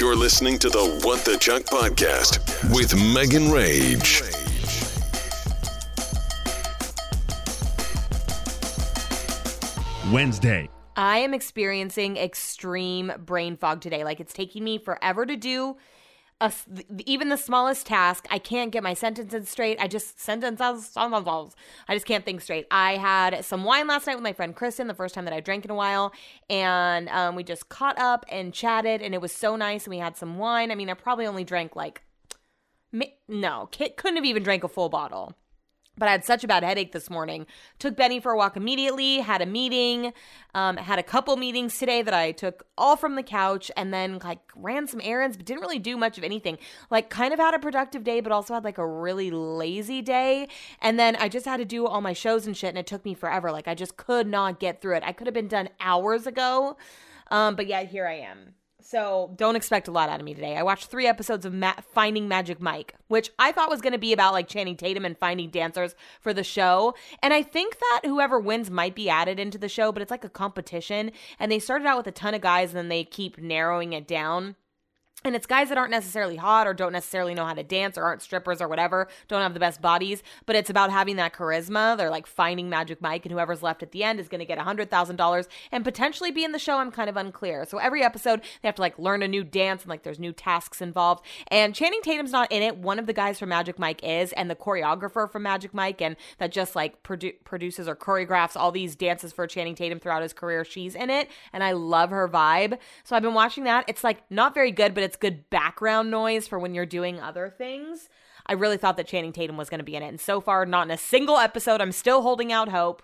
You're listening to the What the Chuck podcast with Megan Rage. Wednesday. I am experiencing extreme brain fog today. Like, it's taking me forever to do even the smallest task. I can't get my sentences straight. I just can't think straight. I had some wine last night with my friend Kristen, the first time that I drank in a while. And we just caught up and chatted, and it was so nice. And we had some wine. I mean, I probably only drank couldn't have even drank a full bottle. But I had such a bad headache this morning. Took Benny for a walk immediately, had a meeting, had a couple meetings today that I took all from the couch, and then ran some errands, but didn't really do much of anything. Kind of had a productive day, but also had a really lazy day. And then I just had to do all my shows and shit, and it took me forever. I just could not get through it. I could have been done hours ago, but yeah, here I am. So don't expect a lot out of me today. I watched 3 episodes of Finding Magic Mike, which I thought was going to be about Channing Tatum and finding dancers for the show. And I think that whoever wins might be added into the show, but it's a competition. And they started out with a ton of guys, and then they keep narrowing it down. And it's guys that aren't necessarily hot or don't necessarily know how to dance or aren't strippers or whatever, don't have the best bodies, but it's about having that charisma. They're finding Magic Mike, and whoever's left at the end is going to get $100,000 and potentially be in the show. I'm kind of unclear. So every episode, they have to learn a new dance, and there's new tasks involved. And Channing Tatum's not in it. One of the guys from Magic Mike is, and the choreographer from Magic Mike, and that just produces or choreographs all these dances for Channing Tatum throughout his career. She's in it, and I love her vibe. So I've been watching that. It's not very good, but it's good background noise for when you're doing other things. I really thought that Channing Tatum was going to be in it, and so far, not in a single episode. I'm still holding out hope.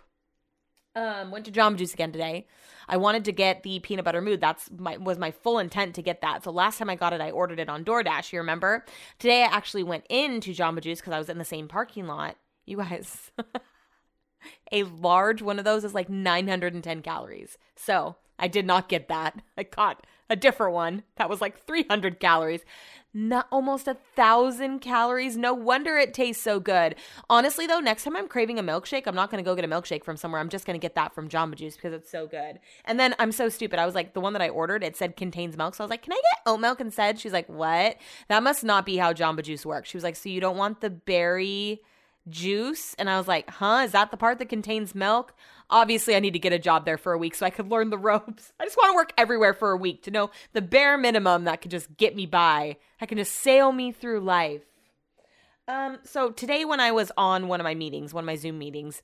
Went to Jamba Juice again today. I wanted to get the peanut butter mood. That was my full intent to get that. So last time I got it, I ordered it on DoorDash. You remember? Today, I actually went into Jamba Juice because I was in the same parking lot. You guys, a large one of those is 910 calories. So I did not get that. I got a different one that was 300 calories, not almost 1,000 calories. No wonder it tastes so good. Honestly, though, next time I'm craving a milkshake, I'm not going to go get a milkshake from somewhere. I'm just going to get that from Jamba Juice because it's so good. And then I'm so stupid. I was the one that I ordered, it said contains milk. So I was can I get oat milk instead? She's what? That must not be how Jamba Juice works. She was so you don't want the berry juice? And I was is that the part that contains milk? Obviously, I need to get a job there for a week so I could learn the ropes. I just want to work everywhere for a week to know the bare minimum that could just get me by. I can just sail me through life. So today when I was on one of my Zoom meetings,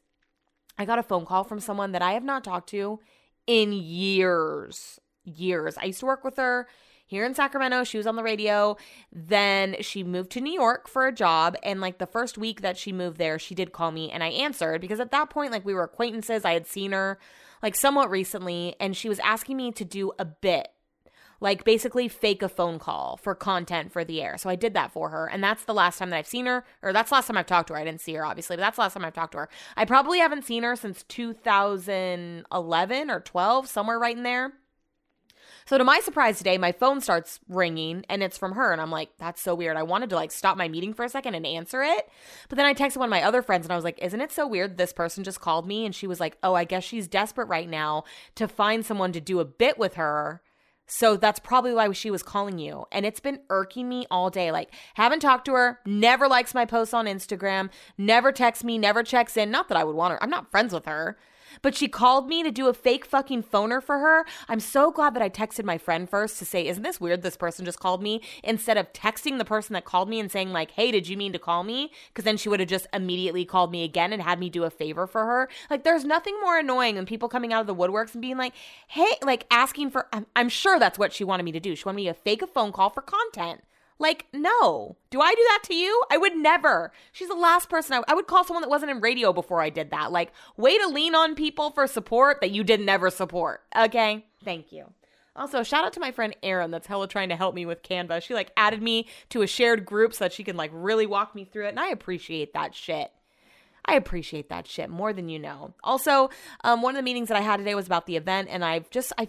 I got a phone call from someone that I have not talked to in years. I used to work with her here in Sacramento. She was on the radio. Then she moved to New York for a job. And the first week that she moved there, she did call me, and I answered because at that point, we were acquaintances. I had seen her somewhat recently, and she was asking me to do a bit, basically fake a phone call for content for the air. So I did that for her. And that's the last time that I've seen her, or that's the last time I've talked to her. I didn't see her, obviously, but that's the last time I've talked to her. I probably haven't seen her since 2011 or 12, somewhere right in there. So to my surprise today, my phone starts ringing, and it's from her, and I'm that's so weird. I wanted to stop my meeting for a second and answer it, but then I texted one of my other friends, and I was isn't it so weird this person just called me? And she was oh, I guess she's desperate right now to find someone to do a bit with her. So that's probably why she was calling you. And it's been irking me all day. Haven't talked to her, never likes my posts on Instagram, never texts me, never checks in. Not that I would want her. I'm not friends with her. But she called me to do a fake fucking phoner for her. I'm so glad that I texted my friend first to say, isn't this weird? This person just called me, instead of texting the person that called me and saying hey, did you mean to call me? Because then she would have just immediately called me again and had me do a favor for her. There's nothing more annoying than people coming out of the woodworks and being hey, asking for, I'm sure that's what she wanted me to do. She wanted me to fake a phone call for content. No. Do I do that to you? I would never. She's the last person. I would call someone that wasn't in radio before I did that. Way to lean on people for support that you didn't ever support. Okay? Thank you. Also, shout out to my friend Erin that's hella trying to help me with Canva. She, added me to a shared group so that she can, really walk me through it, and I appreciate that shit. I appreciate that shit more than you know. Also, one of the meetings that I had today was about the event, and I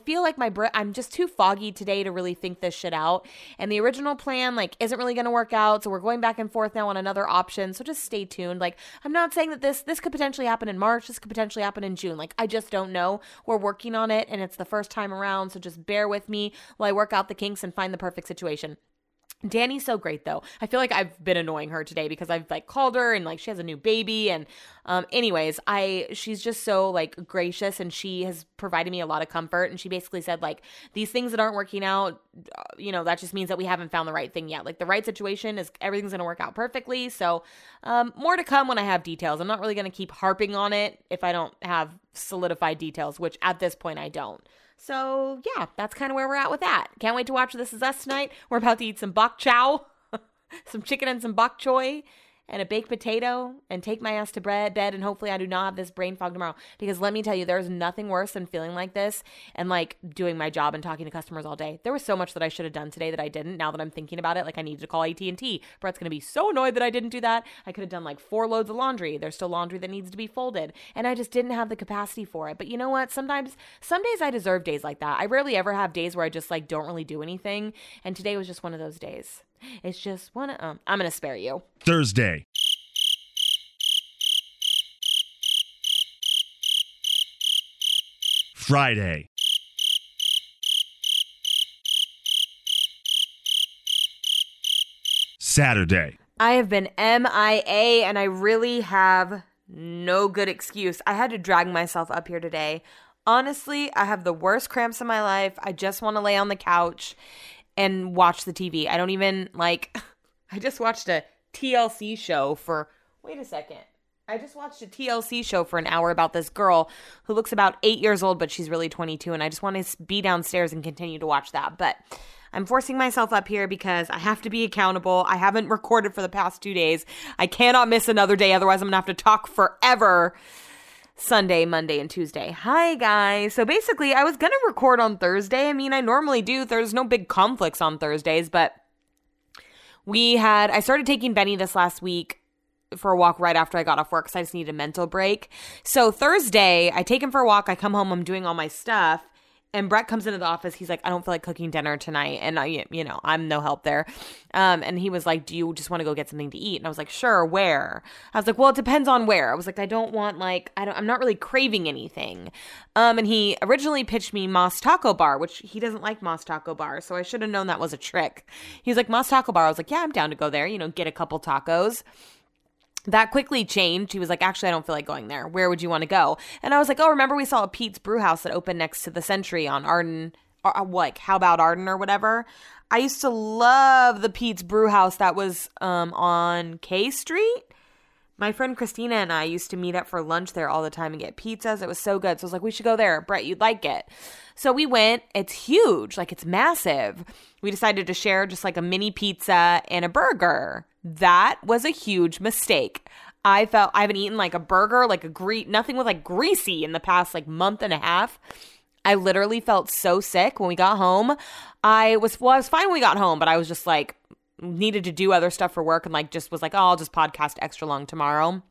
feel like I'm just too foggy today to really think this shit out. And the original plan isn't really going to work out, so we're going back and forth now on another option. So just stay tuned. I'm not saying that this could potentially happen in March. This could potentially happen in June. I just don't know. We're working on it, and it's the first time around, so just bear with me while I work out the kinks and find the perfect situation. Danny's so great though. I feel like I've been annoying her today because I've called her and she has a new baby and anyways, she's just so gracious and she has provided me a lot of comfort, and she basically said these things that aren't working out, that just means that we haven't found the right thing yet. The right situation is everything's going to work out perfectly. So more to come when I have details. I'm not really going to keep harping on it if I don't have solidified details, which at this point I don't. So yeah, that's kind of where we're at with that. Can't wait to watch This Is Us tonight. We're about to eat some bok chow, some chicken and some bok choy, and a baked potato, and take my ass to bed, and hopefully I do not have this brain fog tomorrow. Because let me tell you, there's nothing worse than feeling like this and doing my job and talking to customers all day. There was so much that I should have done today that I didn't. Now that I'm thinking about it, I needed to call AT&T. Brett's going to be so annoyed that I didn't do that. I could have done 4 loads of laundry. There's still laundry that needs to be folded. And I just didn't have the capacity for it. But you know what? Some days I deserve days like that. I rarely ever have days where I just don't really do anything. And today was just one of those days. It's just one of I'm going to spare you. Thursday. Friday. Saturday. I have been MIA and I really have no good excuse. I had to drag myself up here today. Honestly, I have the worst cramps in my life. I just want to lay on the couch and watch the TV. I don't even I just watched a TLC show for, wait a second. I just watched a TLC show for an hour about this girl who looks about 8 years old, but she's really 22. And I just want to be downstairs and continue to watch that. But I'm forcing myself up here because I have to be accountable. I haven't recorded for the past 2 days. I cannot miss another day. Otherwise, I'm going to have to talk forever. Sunday, Monday, and Tuesday. Hi, guys. So basically, I was going to record on Thursday. I mean, I normally do. There's no big conflicts on Thursdays, but I started taking Benny this last week for a walk right after I got off work because I just needed a mental break. So Thursday, I take him for a walk. I come home. I'm doing all my stuff. And Brett comes into the office. He's like, I don't feel like cooking dinner tonight. And I'm no help there. And he was like, do you just want to go get something to eat? And I was like, sure. Where? I was like, well, it depends on where. I was like, I don't want I'm not really craving anything. And he originally pitched me Moss Taco Bar, which he doesn't like Moss Taco Bar. So I should have known that was a trick. He was like, Moss Taco Bar. I was like, yeah, I'm down to go there, get a couple tacos. That quickly changed. He was like, actually, I don't feel like going there. Where would you want to go? And I was like, oh, remember we saw a Pete's Brewhouse that opened next to the Century on Arden, or how about Arden or whatever? I used to love the Pete's Brewhouse that was on K Street. My friend Christina and I used to meet up for lunch there all the time and get pizzas. It was so good. So I was like, we should go there. Brett, you'd like it. So we went. It's huge. It's massive. We decided to share just a mini pizza and a burger. That was a huge mistake. I haven't eaten a burger, nothing with greasy in the past month and a half. I literally felt so sick when we got home. I was fine when we got home, but I was just needed to do other stuff for work and just was I'll just podcast extra long tomorrow.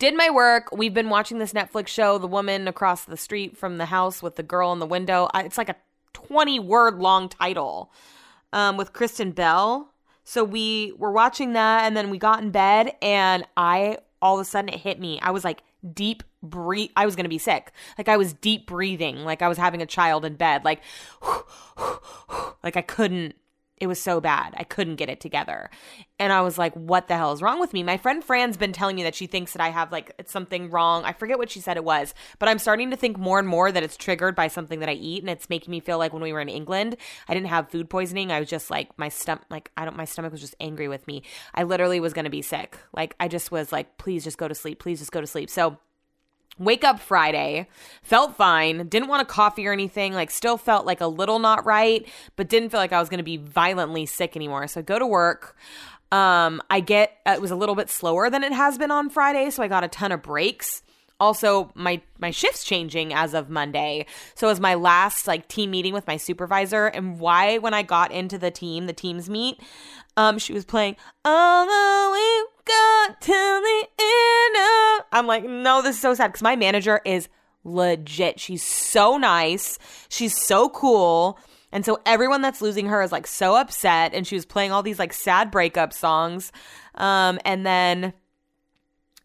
Did my work. We've been watching this Netflix show, The Woman Across the Street from the House with the Girl in the Window. It's a 20-word long title with Kristen Bell. So we were watching that and then we got in bed and all of a sudden it hit me. I was deep breathe. I was going to be sick. I was deep breathing. I was having a child in bed. I couldn't. It was so bad. I couldn't get it together. And I was like, what the hell is wrong with me? My friend Fran's been telling me that she thinks that I have it's something wrong. I forget what she said it was, but I'm starting to think more and more that it's triggered by something that I eat. And it's making me feel like when we were in England, I didn't have food poisoning. I was just my stomach was just angry with me. I literally was going to be sick. I just was please just go to sleep. Please just go to sleep. So wake up Friday, felt fine, didn't want a coffee or anything, still felt a little not right, but didn't feel like I was going to be violently sick anymore. So I go to work. It was a little bit slower than it has been on Friday, so I got a ton of breaks. Also, my shift's changing as of Monday. So it was my last team meeting with my supervisor. And when I got into the team's meet, she was playing, Although We've go till the end of... I'm like, no, this is so sad because my manager is legit. She's so nice. She's so cool. And so everyone that's losing her is like so upset. And she was playing all these like sad breakup songs. And then,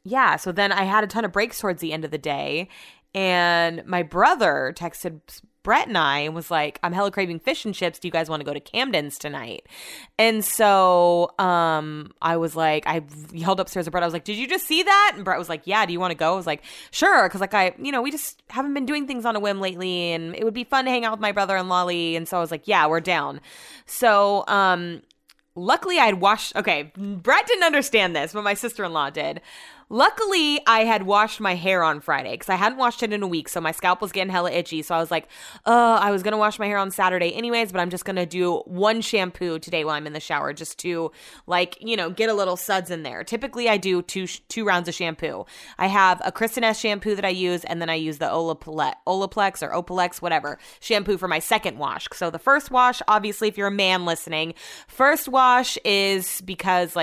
yeah, so then I had a ton of breaks towards the end of the day. And my brother texted Brett and I and was like, I'm hella craving fish and chips. Do you guys want to go to Camden's tonight? And so I was like, I yelled upstairs at Brett. I was like, did you just see that? And Brett was like, yeah, do you want to go? I was like, sure. Because like we just haven't been doing things on a whim lately. And it would be fun to hang out with my brother and Lolly. And so I was like, yeah, we're down. So luckily I had washed. Okay, Brett didn't understand this, but my sister-in-law did. Luckily, I had washed my hair on Friday because I hadn't washed it in a week, so my scalp was getting hella itchy. So I was like, I was going to wash my hair on Saturday anyways, but I'm just going to do one shampoo today while I'm in the shower just to, get a little suds in there. Typically, I do two rounds of shampoo. I have a Kristen S shampoo that I use, and then I use the Olaplex, whatever, shampoo for my second wash. So the first wash, obviously, if you're a man listening, first wash is because,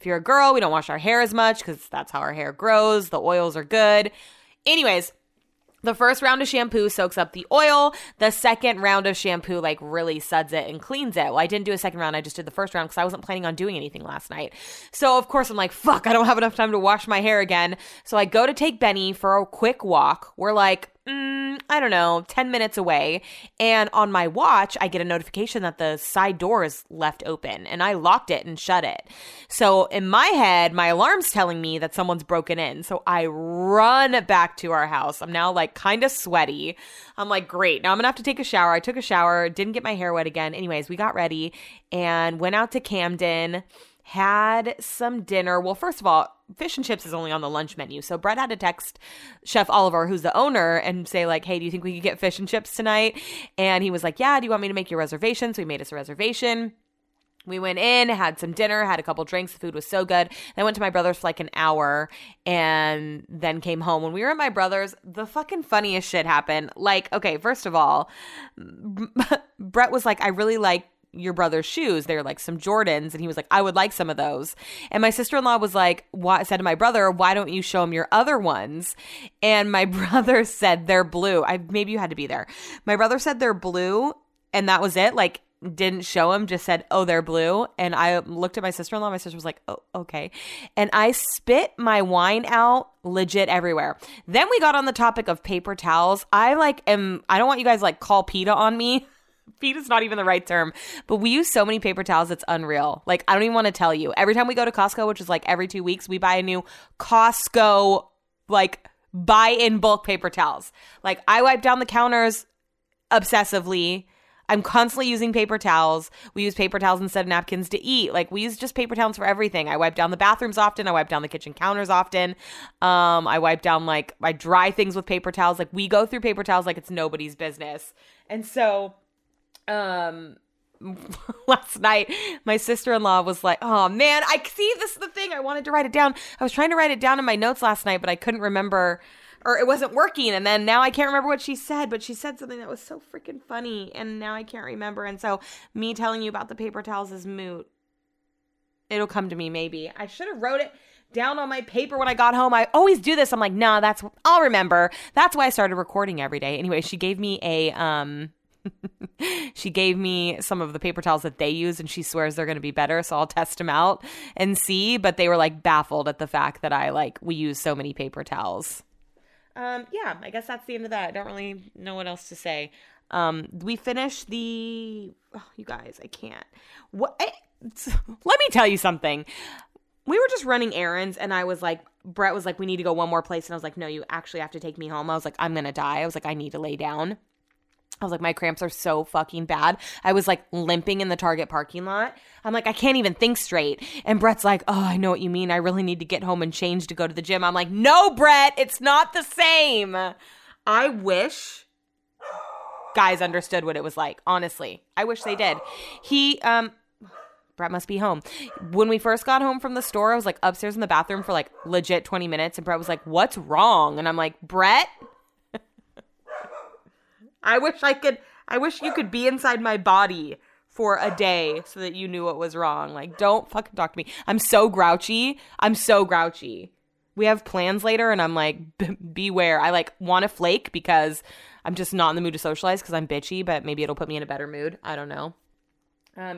if you're a girl, we don't wash our hair as much because that's how our hair grows. The oils are good. Anyways, the first round of shampoo soaks up the oil. The second round of shampoo really suds it and cleans it. Well, I didn't do a second round. I just did the first round because I wasn't planning on doing anything last night. So, of course, I'm like, fuck, I don't have enough time to wash my hair again. So I go to take Benny for a quick walk. We're 10 minutes away. And on my watch, I get a notification that the side door is left open and I locked it and shut it. So in my head, my alarm's telling me that someone's broken in. So I run back to our house. I'm now kind of sweaty. I'm like, great. Now I'm going to have to take a shower. I took a shower, didn't get my hair wet again. Anyways, we got ready and went out to Camden, had some dinner. Well, first of all, fish and chips is only on the lunch menu. So Brett had to text Chef Oliver, who's the owner, and say hey, do you think we could get fish and chips tonight? And he was like, yeah, do you want me to make your reservation? So he made us a reservation. We went in, had some dinner, had a couple drinks. The food was so good. I went to my brother's for an hour and then came home. When we were at my brother's, the fucking funniest shit happened. Okay, first of all, Brett was like, I really like your brother's shoes. They're some Jordans. And he was like, I would like some of those. And my sister-in-law was like, said to my brother, why don't you show him your other ones? And my brother said, they're blue. Maybe you had to be there. My brother said they're blue. And that was it. Didn't show him, just said, oh, they're blue. And I looked at my sister-in-law. My sister was like, oh, okay. And I spit my wine out legit everywhere. Then we got on the topic of paper towels. I don't want you guys call PETA on me. Feed is not even the right term, but we use so many paper towels, it's unreal. I don't even want to tell you. Every time we go to Costco, which is every 2 weeks, we buy a new Costco, buy in bulk paper towels. I wipe down the counters obsessively. I'm constantly using paper towels. We use paper towels instead of napkins to eat. We use just paper towels for everything. I wipe down the bathrooms often. I wipe down the kitchen counters often. I wipe down, I dry things with paper towels. We go through paper towels it's nobody's business. And so... last night my sister-in-law was like, oh man, I see, this is the thing, I wanted to write it down. I was trying to write it down in my notes last night, but I couldn't remember, or it wasn't working, and then now I can't remember what she said, but she said something that was so freaking funny and now I can't remember. And so me telling you about the paper towels is moot. It'll come to me. Maybe I should have wrote it down on my paper when I got home. I always do this. I'm like, nah, I'll remember. That's why I started recording every day. Anyway, she gave me she gave me some of the paper towels that they use, and she swears they're going to be better, so I'll test them out and see. But they were baffled at the fact that we use so many paper towels. Yeah, I guess that's the end of that. I don't really know what else to say. We finished you guys, I can't. Let me tell you something. We were just running errands, and I was like, Brett was like, we need to go one more place, and I was like, no, you actually have to take me home. I was like, I'm going to die. I was like, I need to lay down. I was like, my cramps are so fucking bad. I was limping in the Target parking lot. I'm like, I can't even think straight. And Brett's like, oh, I know what you mean. I really need to get home and change to go to the gym. I'm like, no, Brett, it's not the same. I wish guys understood what it was like. Honestly, I wish they did. Brett must be home. When we first got home from the store, I was upstairs in the bathroom for legit 20 minutes. And Brett was like, what's wrong? And I'm like, Brett, I wish you could be inside my body for a day so that you knew what was wrong. Like, don't fucking talk to me. I'm so grouchy. I'm so grouchy. We have plans later, and I'm like, beware. I, like, want to flake because I'm just not in the mood to socialize because I'm bitchy, but maybe it'll put me in a better mood. I don't know.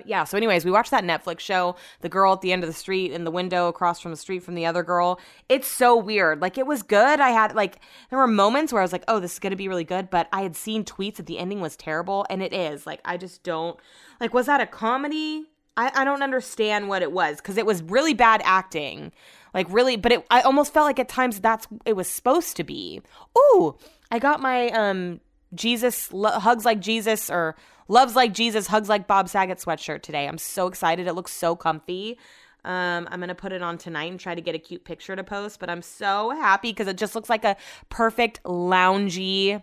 Yeah, so anyways, we watched that Netflix show, the girl at the end of the street in the window across from the street from the other girl. It's so weird. Like, it was good. I had, like, there were moments where I was like, oh, this is going to be really good. But I had seen tweets that the ending was terrible, and it is. Like, I just don't – like, was that a comedy? I don't understand what it was because it was really bad acting. Like, really – but I almost felt like at times that's – it was supposed to be. Ooh, I got my Jesus Hugs Like Jesus or – Loves Like Jesus, Hugs Like Bob Saget sweatshirt today. I'm so excited. It looks so comfy. I'm going to put it on tonight and try to get a cute picture to post. But I'm so happy because it just looks like a perfect loungy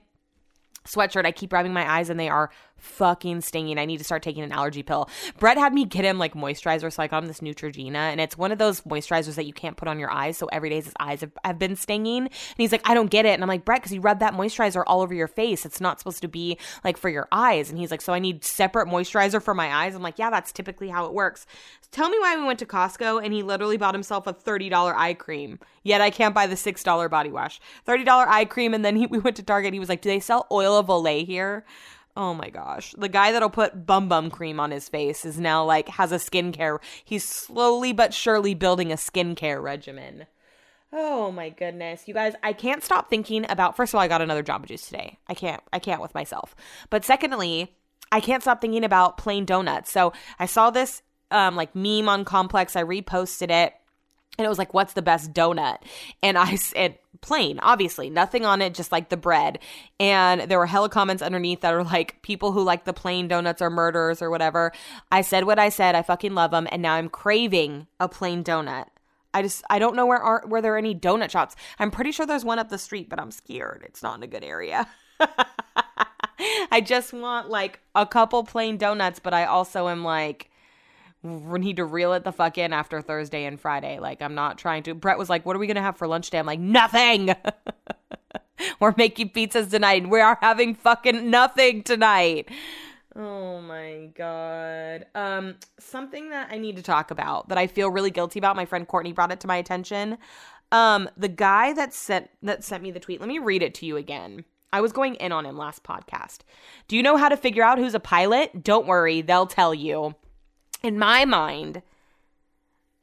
sweatshirt. I keep rubbing my eyes and they are fucking stinging. I need to start taking an allergy pill. Brett had me get him like moisturizer. So I got him this Neutrogena. And it's one of those moisturizers that you can't put on your eyes. So every day his eyes have been stinging. And he's like, I don't get it. And I'm like, Brett, because you rub that moisturizer all over your face. It's not supposed to be like for your eyes. And he's like, so I need separate moisturizer for my eyes. I'm like, yeah, that's typically how it works. Tell me why we went to Costco and he literally bought himself a $30 eye cream. Yet I can't buy the $6 body wash. $30 eye cream. And then we went to Target. He was like, do they sell oil of Olay here? Oh my gosh. The guy that'll put bum bum cream on his face is now like has a skincare. He's slowly but surely building a skincare regimen. Oh my goodness. You guys, I can't stop thinking about, first of all, I got another Jamba Juice today. I can't with myself. But secondly, I can't stop thinking about plain donuts. So I saw this like meme on Complex. I reposted it. And it was like, what's the best donut? And I said, plain, obviously. Nothing on it, just like the bread. And there were hella comments underneath that are like, people who like the plain donuts are murderers or whatever. I said what I said. I fucking love them. And now I'm craving a plain donut. I don't know where there are any donut shops. I'm pretty sure there's one up the street, but I'm scared. It's not in a good area. I just want like a couple plain donuts, but I also am like, we need to reel it the fuck in after Thursday and Friday. Like, I'm not trying to. Brett was like, what are we going to have for lunch today? I'm like, nothing. We're making pizzas tonight. We are having fucking nothing tonight. Oh, my God. Something that I need to talk about that I feel really guilty about. My friend Courtney brought it to my attention. The guy that sent me the tweet. Let me read it to you again. I was going in on him last podcast. Do you know how to figure out who's a pilot? Don't worry. They'll tell you. In my mind,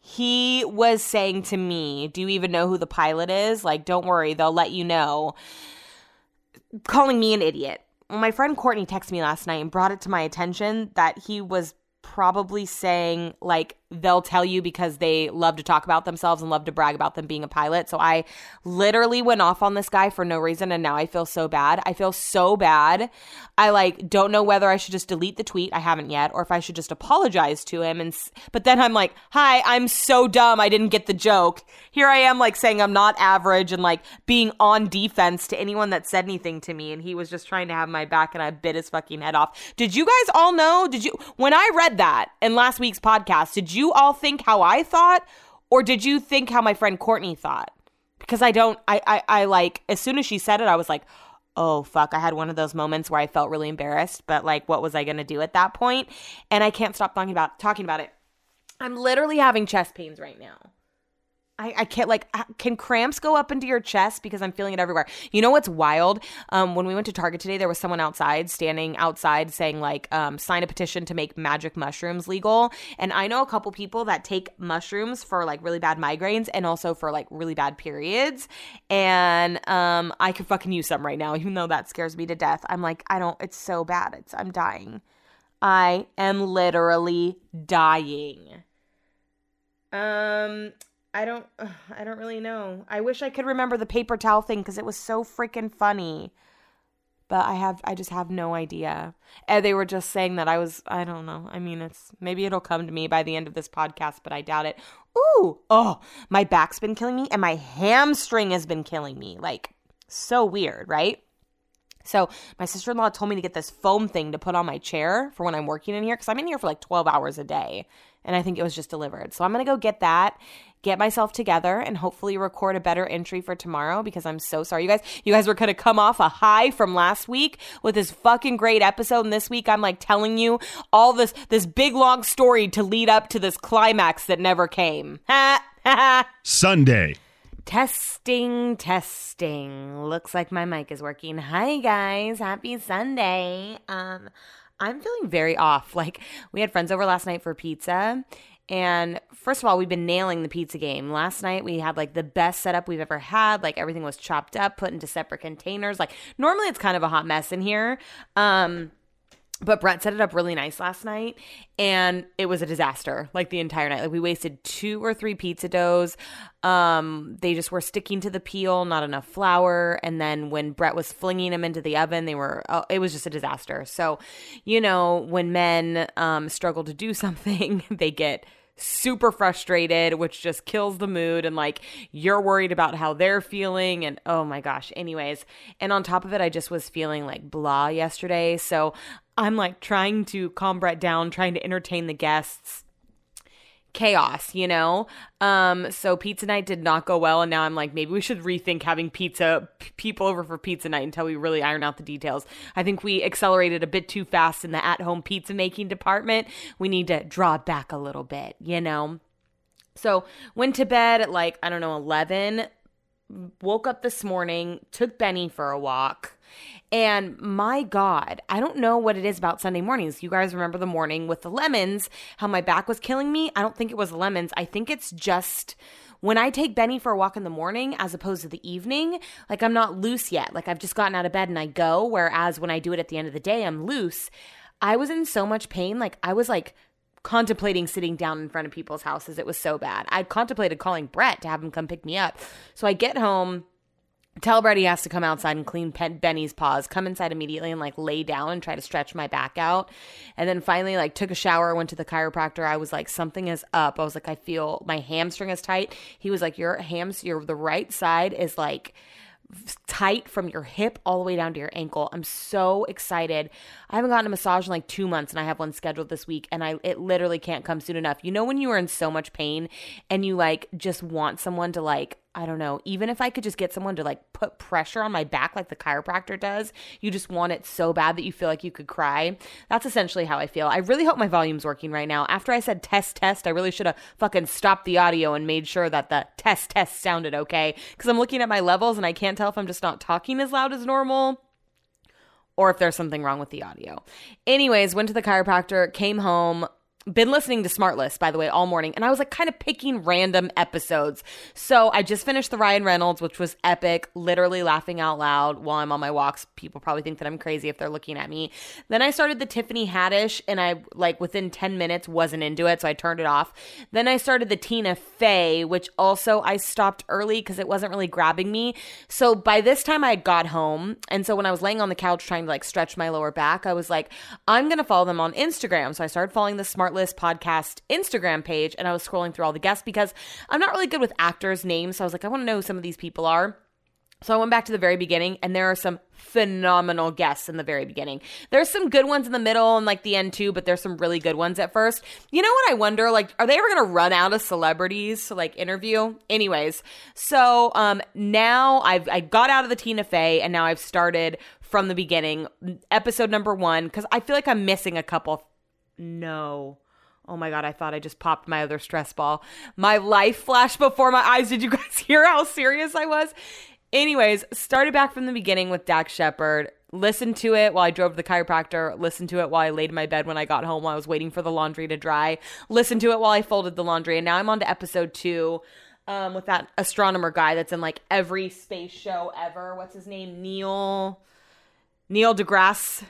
he was saying to me, do you even know who the pilot is? Like, don't worry, they'll let you know. Calling me an idiot. Well, my friend Courtney texted me last night and brought it to my attention that he was probably saying, like, they'll tell you because they love to talk about themselves and love to brag about them being a pilot. So I literally went off on this guy for no reason, and now I feel so bad. I feel so bad. I, like, don't know whether I should just delete the tweet. I haven't yet. Or if I should just apologize to him. But then I'm like, hi, I'm so dumb. I didn't get the joke. Here I am, like, saying I'm not average and, like, being on defense to anyone that said anything to me. And he was just trying to have my back, and I bit his fucking head off. Did you guys all know? When I read that in last week's podcast, did you all think how I thought, or did you think how my friend Courtney thought? Because I like, as soon as she said it, I was like, oh fuck, I had one of those moments where I felt really embarrassed, but like, what was I going to do at that point? And I can't stop talking about it. I'm literally having chest pains right now. I can't, like, can cramps go up into your chest? Because I'm feeling it everywhere. You know what's wild? When we went to Target today, there was someone standing outside saying, like, sign a petition to make magic mushrooms legal. And I know a couple people that take mushrooms for, like, really bad migraines and also for, like, really bad periods. And I could fucking use some right now, even though that scares me to death. I'm like, it's so bad. I'm dying. I am literally dying. I don't really know. I wish I could remember the paper towel thing because it was so freaking funny. But I just have no idea. And they were just saying that I don't know. I mean, maybe it'll come to me by the end of this podcast, but I doubt it. Ooh, oh, my back's been killing me and my hamstring has been killing me. Like, so weird, right? So my sister-in-law told me to get this foam thing to put on my chair for when I'm working in here because I'm in here for like 12 hours a day. And I think it was just delivered. So I'm going to go get that, get myself together and hopefully record a better entry for tomorrow, because I'm so sorry. You guys were going to come off a high from last week with this fucking great episode. And this week I'm like telling you all this big long story to lead up to this climax that never came. Sunday. Testing. Looks like my mic is working. Hi, guys. Happy Sunday. I'm feeling very off. Like, we had friends over last night for pizza. And first of all, we've been nailing the pizza game. Last night, we had, like, the best setup we've ever had. Like, everything was chopped up, put into separate containers. Like, normally it's kind of a hot mess in here. But Brett set it up really nice last night, and it was a disaster, like, the entire night. Like, we wasted 2 or 3 pizza doughs. They just were sticking to the peel, not enough flour. And then when Brett was flinging them into the oven, it was just a disaster. So, you know, when men struggle to do something, they get super frustrated, which just kills the mood, and like you're worried about how they're feeling, and oh my gosh. Anyways, and on top of it, I just was feeling like blah yesterday, so I'm like trying to calm Brett down, trying to entertain the guests. Chaos, you know? So pizza night did not go well, and now I'm like, maybe we should rethink having people over for pizza night until we really iron out the details. I think we accelerated a bit too fast in the at-home pizza making department. We need to draw back a little bit, you know? So went to bed at 11, woke up this morning, took Benny for a walk. And my God, I don't know what it is about Sunday mornings. You guys remember the morning with the lemons, how my back was killing me? I don't think it was lemons. I think it's just when I take Benny for a walk in the morning as opposed to the evening, like I'm not loose yet. Like I've just gotten out of bed and I go, whereas when I do it at the end of the day, I'm loose. I was in so much pain. Like I was like contemplating sitting down in front of people's houses. It was so bad. I contemplated calling Brett to have him come pick me up. So I get home. Tell Brett he has to come outside and clean Benny's paws, come inside immediately and like lay down and try to stretch my back out. And then finally like took a shower, went to the chiropractor. I was like, something is up. I was like, I feel my hamstring is tight. He was like, the right side is like tight from your hip all the way down to your ankle. I'm so excited. I haven't gotten a massage in like 2 months, and I have one scheduled this week, and it literally can't come soon enough. You know when you are in so much pain and you like just want someone to like, I don't know, even if I could just get someone to like put pressure on my back like the chiropractor does, you just want it so bad that you feel like you could cry. That's essentially how I feel. I really hope my volume's working right now. After I said test, I really should have fucking stopped the audio and made sure that the test sounded okay, because I'm looking at my levels and I can't tell if I'm just not talking as loud as normal or if there's something wrong with the audio. Anyways, went to the chiropractor, came home. Been listening to SmartList, by the way, all morning. And I was like kind of picking random episodes. So I just finished the Ryan Reynolds, which was epic, literally laughing out loud while I'm on my walks. People probably think that I'm crazy if they're looking at me. Then I started the Tiffany Haddish, and I like within 10 minutes wasn't into it, so I turned it off. Then I started the Tina Fey, which also I stopped early because it wasn't really grabbing me. So by this time I got home. And so when I was laying on the couch trying to like stretch my lower back, I was like, I'm going to follow them on Instagram. So I started following the SmartList podcast Instagram page, and I was scrolling through all the guests because I'm not really good with actors' names, so I was like, I want to know who some of these people are. So I went back to the very beginning, and there are some phenomenal guests in the very beginning. There's some good ones in the middle and like the end too, but there's some really good ones at first. You know what I wonder? Like, are they ever going to run out of celebrities to like interview? Anyways, so now I got out of the Tina Fey, and now I've started from the beginning, episode number 1, because I feel like I'm missing a couple. No. Oh my God, I thought I just popped my other stress ball. My life flashed before my eyes. Did you guys hear how serious I was? Anyways, started back from the beginning with Dax Shepard. Listened to it while I drove to the chiropractor. Listened to it while I laid in my bed when I got home while I was waiting for the laundry to dry. Listened to it while I folded the laundry. And now I'm on to episode 2 with that astronomer guy that's in like every space show ever. What's his name? Neil deGrasse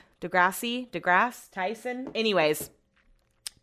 Tyson. Anyways,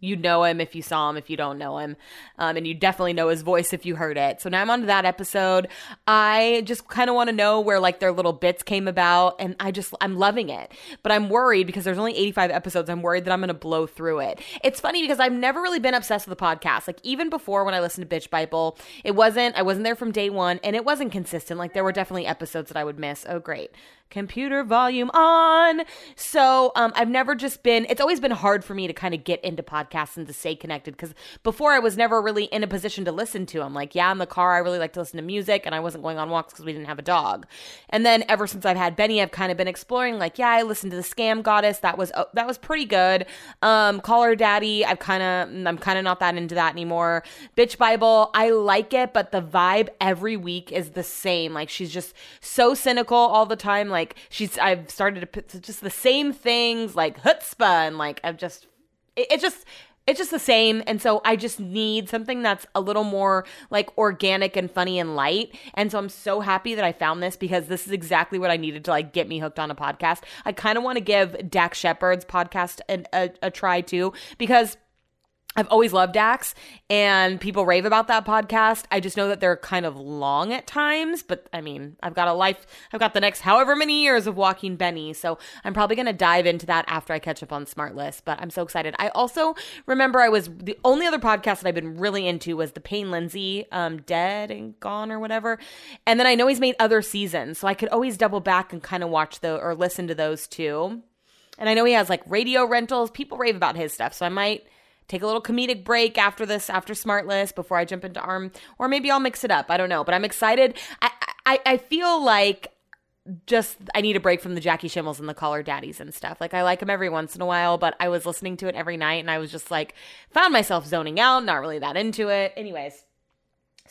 you'd know him if you saw him, if you don't know him. And you definitely know his voice if you heard it. So now I'm on to that episode. I just kind of want to know where like their little bits came about. And I'm loving it. But I'm worried because there's only 85 episodes. I'm worried that I'm going to blow through it. It's funny because I've never really been obsessed with the podcast. Like even before when I listened to Bitch Bible, I wasn't there from day one, and it wasn't consistent. Like there were definitely episodes that I would miss. Oh, great. Computer volume on. So I've never just been, it's always been hard for me to kind of get into podcasts. podcasts and to stay connected, because before I was never really in a position to listen to them. Like, yeah, in the car, I really like to listen to music, and I wasn't going on walks because we didn't have a dog. And then ever since I've had Benny, I've kind of been exploring, like, yeah, I listened to The Scam Goddess. That was pretty good. Call Her Daddy. I'm kind of not that into that anymore. Bitch Bible. I like it, but the vibe every week is the same. Like, she's just so cynical all the time. Like, I've started to put just the same things, like chutzpah, and like it's just the same. And so I just need something that's a little more like organic and funny and light. And so I'm so happy that I found this, because this is exactly what I needed to like get me hooked on a podcast. I kind of want to give Dax Shepard's podcast a try too, because I've always loved Dax and people rave about that podcast. I just know that they're kind of long at times, but I mean, I've got a life. I've got the next however many years of walking Benny. So I'm probably going to dive into that after I catch up on SmartList, but I'm so excited. I also remember the only other podcast that I've been really into was the Payne Lindsay, Dead and Gone or whatever. And then I know he's made other seasons, so I could always double back and kind of watch or listen to those too. And I know he has like radio rentals. People rave about his stuff. So I might take a little comedic break after this, after SmartList, before I jump into ARM, or maybe I'll mix it up. I don't know, but I'm excited. I feel like I need a break from the Jackie Schimmels and the Caller Daddies and stuff. Like, I like them every once in a while, but I was listening to it every night and I was just like, found myself zoning out, not really that into it. Anyways.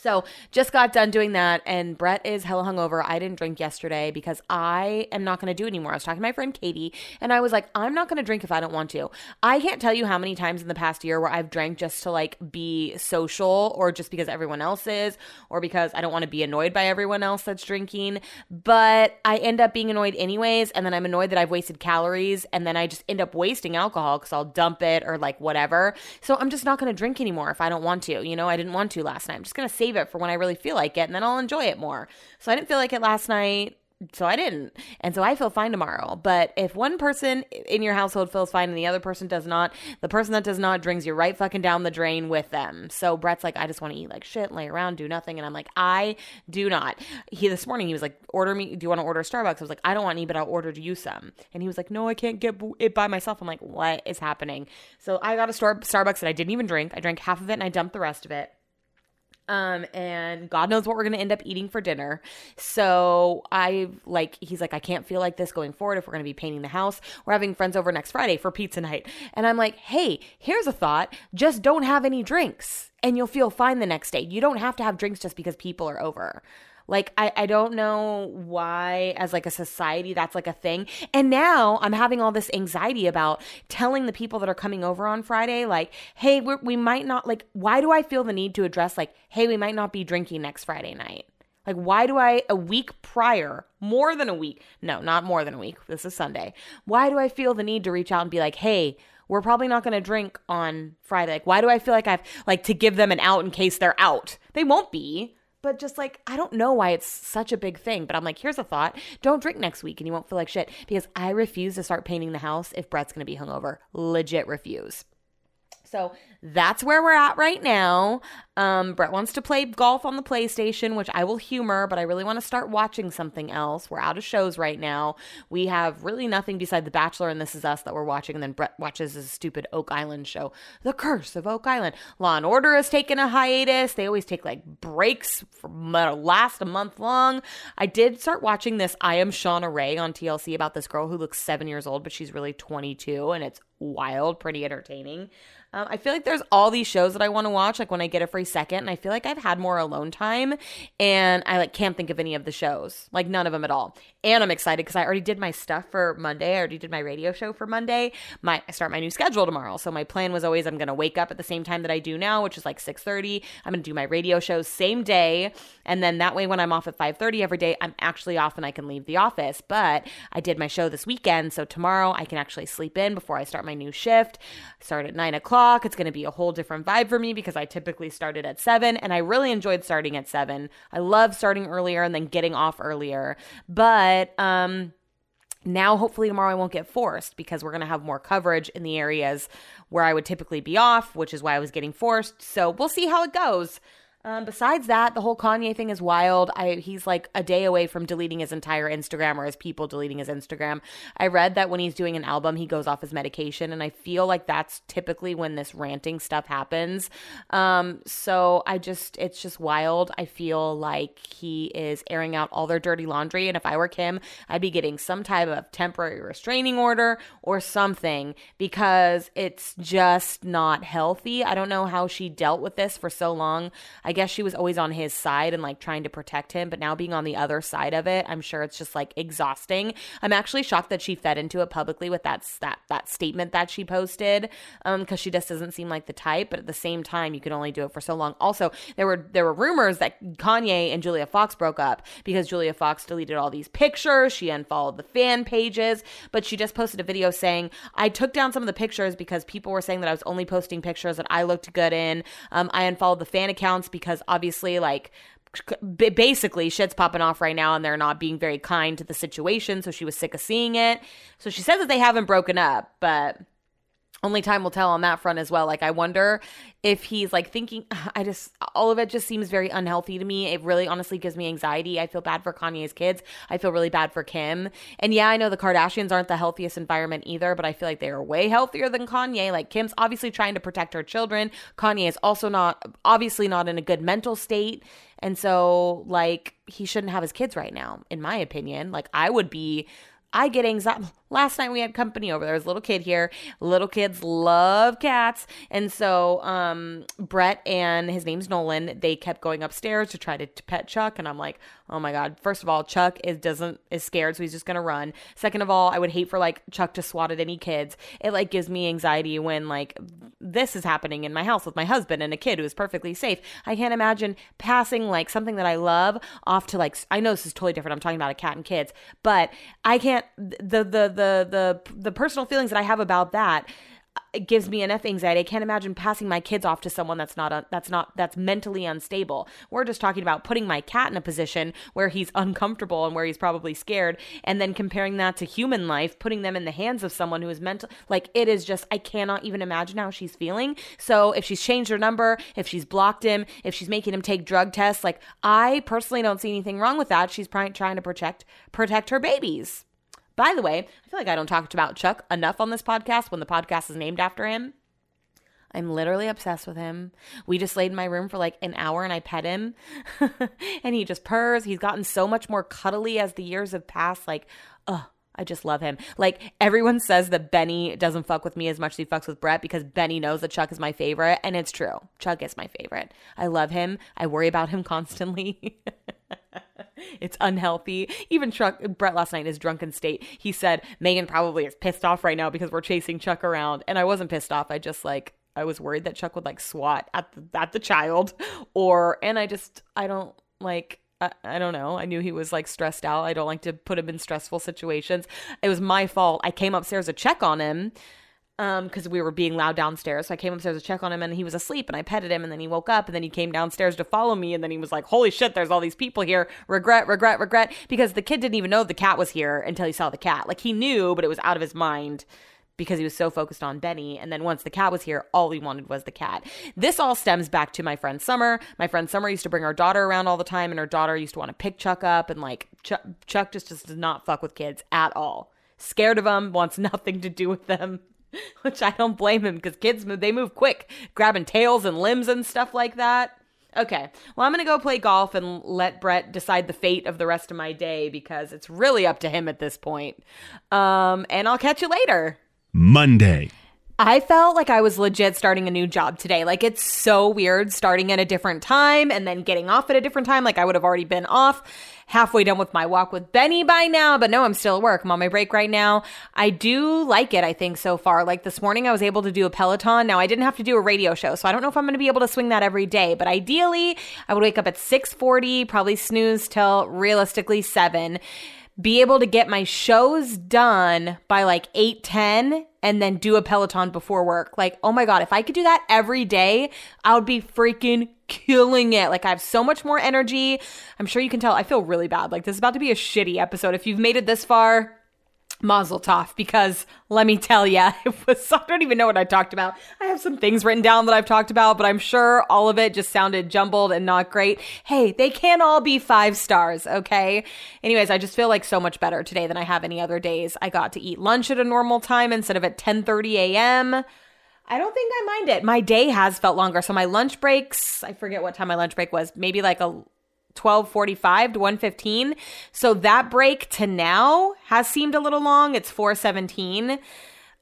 So just got done doing that, and Brett is hella hungover. I didn't drink yesterday because I am not going to do it anymore. I was talking to my friend Katie, and I was like, I'm not going to drink if I don't want to. I can't tell you how many times in the past year where I've drank just to like be social, or just because everyone else is, or because I don't want to be annoyed by everyone else that's drinking. But I end up being annoyed anyways, and then I'm annoyed that I've wasted calories, and then I just end up wasting alcohol because I'll dump it or like whatever. So I'm just not going to drink anymore if I don't want to. You know, I didn't want to last night. I'm just going to save it for when I really feel like it, and then I'll enjoy it more. So I didn't feel like it last night, so I didn't. And so I feel fine tomorrow. But if one person in your household feels fine and the other person does not, the person that does not brings you right fucking down the drain with them. So Brett's like, I just want to eat like shit, lay around, do nothing. And I'm like, I do not. This morning he was like, do you want to order Starbucks? I was like, I don't want any, but I'll order you some. And he was like, no, I can't get it by myself. I'm like, what is happening? So I got a Starbucks that I didn't even drink. I drank half of it and I dumped the rest of it. And God knows what we're going to end up eating for dinner. So he's like, I can't feel like this going forward if we're going to be painting the house. We're having friends over next Friday for pizza night. And I'm like, hey, here's a thought. Just don't have any drinks and you'll feel fine the next day. You don't have to have drinks just because people are over. Like, I don't know why as like a society that's like a thing. And now I'm having all this anxiety about telling the people that are coming over on Friday, like, hey, we might not, like, why do I feel the need to address like, hey, we might not be drinking next Friday night? Like, why do I, a week prior, more than a week, no, not more than a week, this is Sunday, why do I feel the need to reach out and be like, hey, we're probably not going to drink on Friday? Like, why do I feel like I've, like, to give them an out in case they're out? They won't be. But just like, I don't know why it's such a big thing. But I'm like, here's a thought. Don't drink next week and you won't feel like shit, because I refuse to start painting the house if Brett's going to be hungover. Legit refuse. So that's where we're at right now. Brett wants to play golf on the PlayStation, which I will humor, but I really want to start watching something else. We're out of shows right now. We have really nothing beside The Bachelor and This Is Us that we're watching, and then Brett watches his stupid Oak Island show, The Curse of Oak Island. Law and Order has taken a hiatus. They always take like breaks from last a month long. I did start watching this I Am Shauna Ray on TLC about this girl who looks 7 years old, but she's really 22, and it's wild, pretty entertaining. I feel like there's all these shows that I want to watch, like when I get a free second, and I feel like I've had more alone time and I like can't think of any of the shows, like none of them at all. And I'm excited because I already did my stuff for Monday. I already did my radio show for Monday. I start my new schedule tomorrow. So my plan was always I'm going to wake up at the same time that I do now, which is like 6:30. I'm going to do my radio shows same day. And then that way when I'm off at 5:30 every day, I'm actually off and I can leave the office. But I did my show this weekend, so tomorrow I can actually sleep in before I start my new shift. Start at 9 o'clock. It's going to be a whole different vibe for me because I typically started at 7, and I really enjoyed starting at 7. I love starting earlier and then getting off earlier. But now hopefully tomorrow I won't get forced because we're going to have more coverage in the areas where I would typically be off, which is why I was getting forced. So we'll see how it goes. Besides that, the whole Kanye thing is wild. He's like a day away from deleting his entire Instagram, or his people deleting his Instagram. I read that when he's doing an album, he goes off his medication, and I feel like that's typically when this ranting stuff happens. It's just wild. I feel like he is airing out all their dirty laundry, and if I were Kim, I'd be getting some type of temporary restraining order or something, because it's just not healthy. I don't know how she dealt with this for so long. I guess she was always on his side and like trying to protect him, but now being on the other side of it, I'm sure it's just like exhausting. I'm actually shocked that she fed into it publicly with that statement that she posted, because she just doesn't seem like the type. But at the same time, you can only do it for so long. Also, there were rumors that Kanye and Julia Fox broke up because Julia Fox deleted all these pictures. She unfollowed the fan pages, but she just posted a video saying, I took down some of the pictures because people were saying that I was only posting pictures that I looked good in. I unfollowed the fan accounts because obviously, like, basically shit's popping off right now and they're not being very kind to the situation, so she was sick of seeing it. So she says that they haven't broken up, but only time will tell on that front as well. Like, I wonder if he's like thinking, all of it just seems very unhealthy to me. It really honestly gives me anxiety. I feel bad for Kanye's kids. I feel really bad for Kim. And yeah, I know the Kardashians aren't the healthiest environment either, but I feel like they are way healthier than Kanye. Like, Kim's obviously trying to protect her children. Kanye is also obviously not in a good mental state. And so, like, he shouldn't have his kids right now, in my opinion. Like, I get anxiety. Last night we had company over. There was a little kid here. Little kids love cats. And so Brett and his name's Nolan, they kept going upstairs to try to pet Chuck. And I'm like, oh my God. First of all, Chuck is scared, so he's just going to run. Second of all, I would hate for like Chuck to swat at any kids. It like gives me anxiety when like this is happening in my house with my husband and a kid who is perfectly safe. I can't imagine passing like something that I love off to like, I know this is totally different. I'm talking about a cat and kids, but I can't, the personal feelings that I have about that, it gives me enough anxiety. I can't imagine passing my kids off to someone that's mentally unstable. We're just talking about putting my cat in a position where he's uncomfortable and where he's probably scared, and then comparing that to human life, putting them in the hands of someone who is mental. Like, it is just, I cannot even imagine how she's feeling. So if she's changed her number, if she's blocked him, if she's making him take drug tests, like, I personally don't see anything wrong with that. She's probably trying to protect her babies. By the way, I feel like I don't talk about Chuck enough on this podcast when the podcast is named after him. I'm literally obsessed with him. We just laid in my room for like an hour and I pet him and he just purrs. He's gotten so much more cuddly as the years have passed. Like, I just love him. Like, everyone says that Benny doesn't fuck with me as much as he fucks with Brett because Benny knows that Chuck is my favorite. And it's true. Chuck is my favorite. I love him. I worry about him constantly. It's unhealthy. Even Brett last night in his drunken state, he said, Megan probably is pissed off right now because we're chasing Chuck around. And I wasn't pissed off. I just like, I was worried that Chuck would like swat at the child I don't know. I knew he was like stressed out. I don't like to put him in stressful situations. It was my fault. I came upstairs to check on him because we were being loud downstairs. So I came upstairs to check on him and he was asleep and I petted him and then he woke up and then he came downstairs to follow me and then he was like, holy shit, there's all these people here. Regret. Because the kid didn't even know the cat was here until he saw the cat. Like, he knew, but it was out of his mind because he was so focused on Benny. And then once the cat was here, all he wanted was the cat. This all stems back to my friend Summer. My friend Summer used to bring her daughter around all the time, and her daughter used to want to pick Chuck up, and like Chuck just does not fuck with kids at all. Scared of them, wants nothing to do with them, which I don't blame him because kids move, they move quick, grabbing tails and limbs and stuff like that. Okay, well, I'm going to go play golf and let Brett decide the fate of the rest of my day because it's really up to him at this point. And I'll catch you later. Monday. I felt like I was legit starting a new job today. Like, it's so weird starting at a different time and then getting off at a different time. Like, I would have already been off halfway done with my walk with Benny by now, but no, I'm still at work. I'm on my break right now. I do like it, I think, so far. Like, this morning I was able to do a Peloton. Now, I didn't have to do a radio show, so I don't know if I'm going to be able to swing that every day, but ideally I would wake up at 6:40, probably snooze till realistically 7, be able to get my shows done by like 8:10, and then do a Peloton before work. Like, oh my God, if I could do that every day, I would be freaking killing it. Like, I have so much more energy. I'm sure you can tell I feel really bad. Like, this is about to be a shitty episode. If you've made it this far, Mazel tov, because let me tell you, it was, I don't even know what I talked about. I have some things written down that I've talked about, but I'm sure all of it just sounded jumbled and not great. Hey, they can't all be 5 stars, okay? Anyways, I just feel like so much better today than I have any other days. I got to eat lunch at a normal time instead of at 10:30 a.m. I don't think I mind it. My day has felt longer. So my lunch breaks, I forget what time my lunch break was, maybe like a 12:45 to 1:15. So that break to now has seemed a little long. It's 4:17.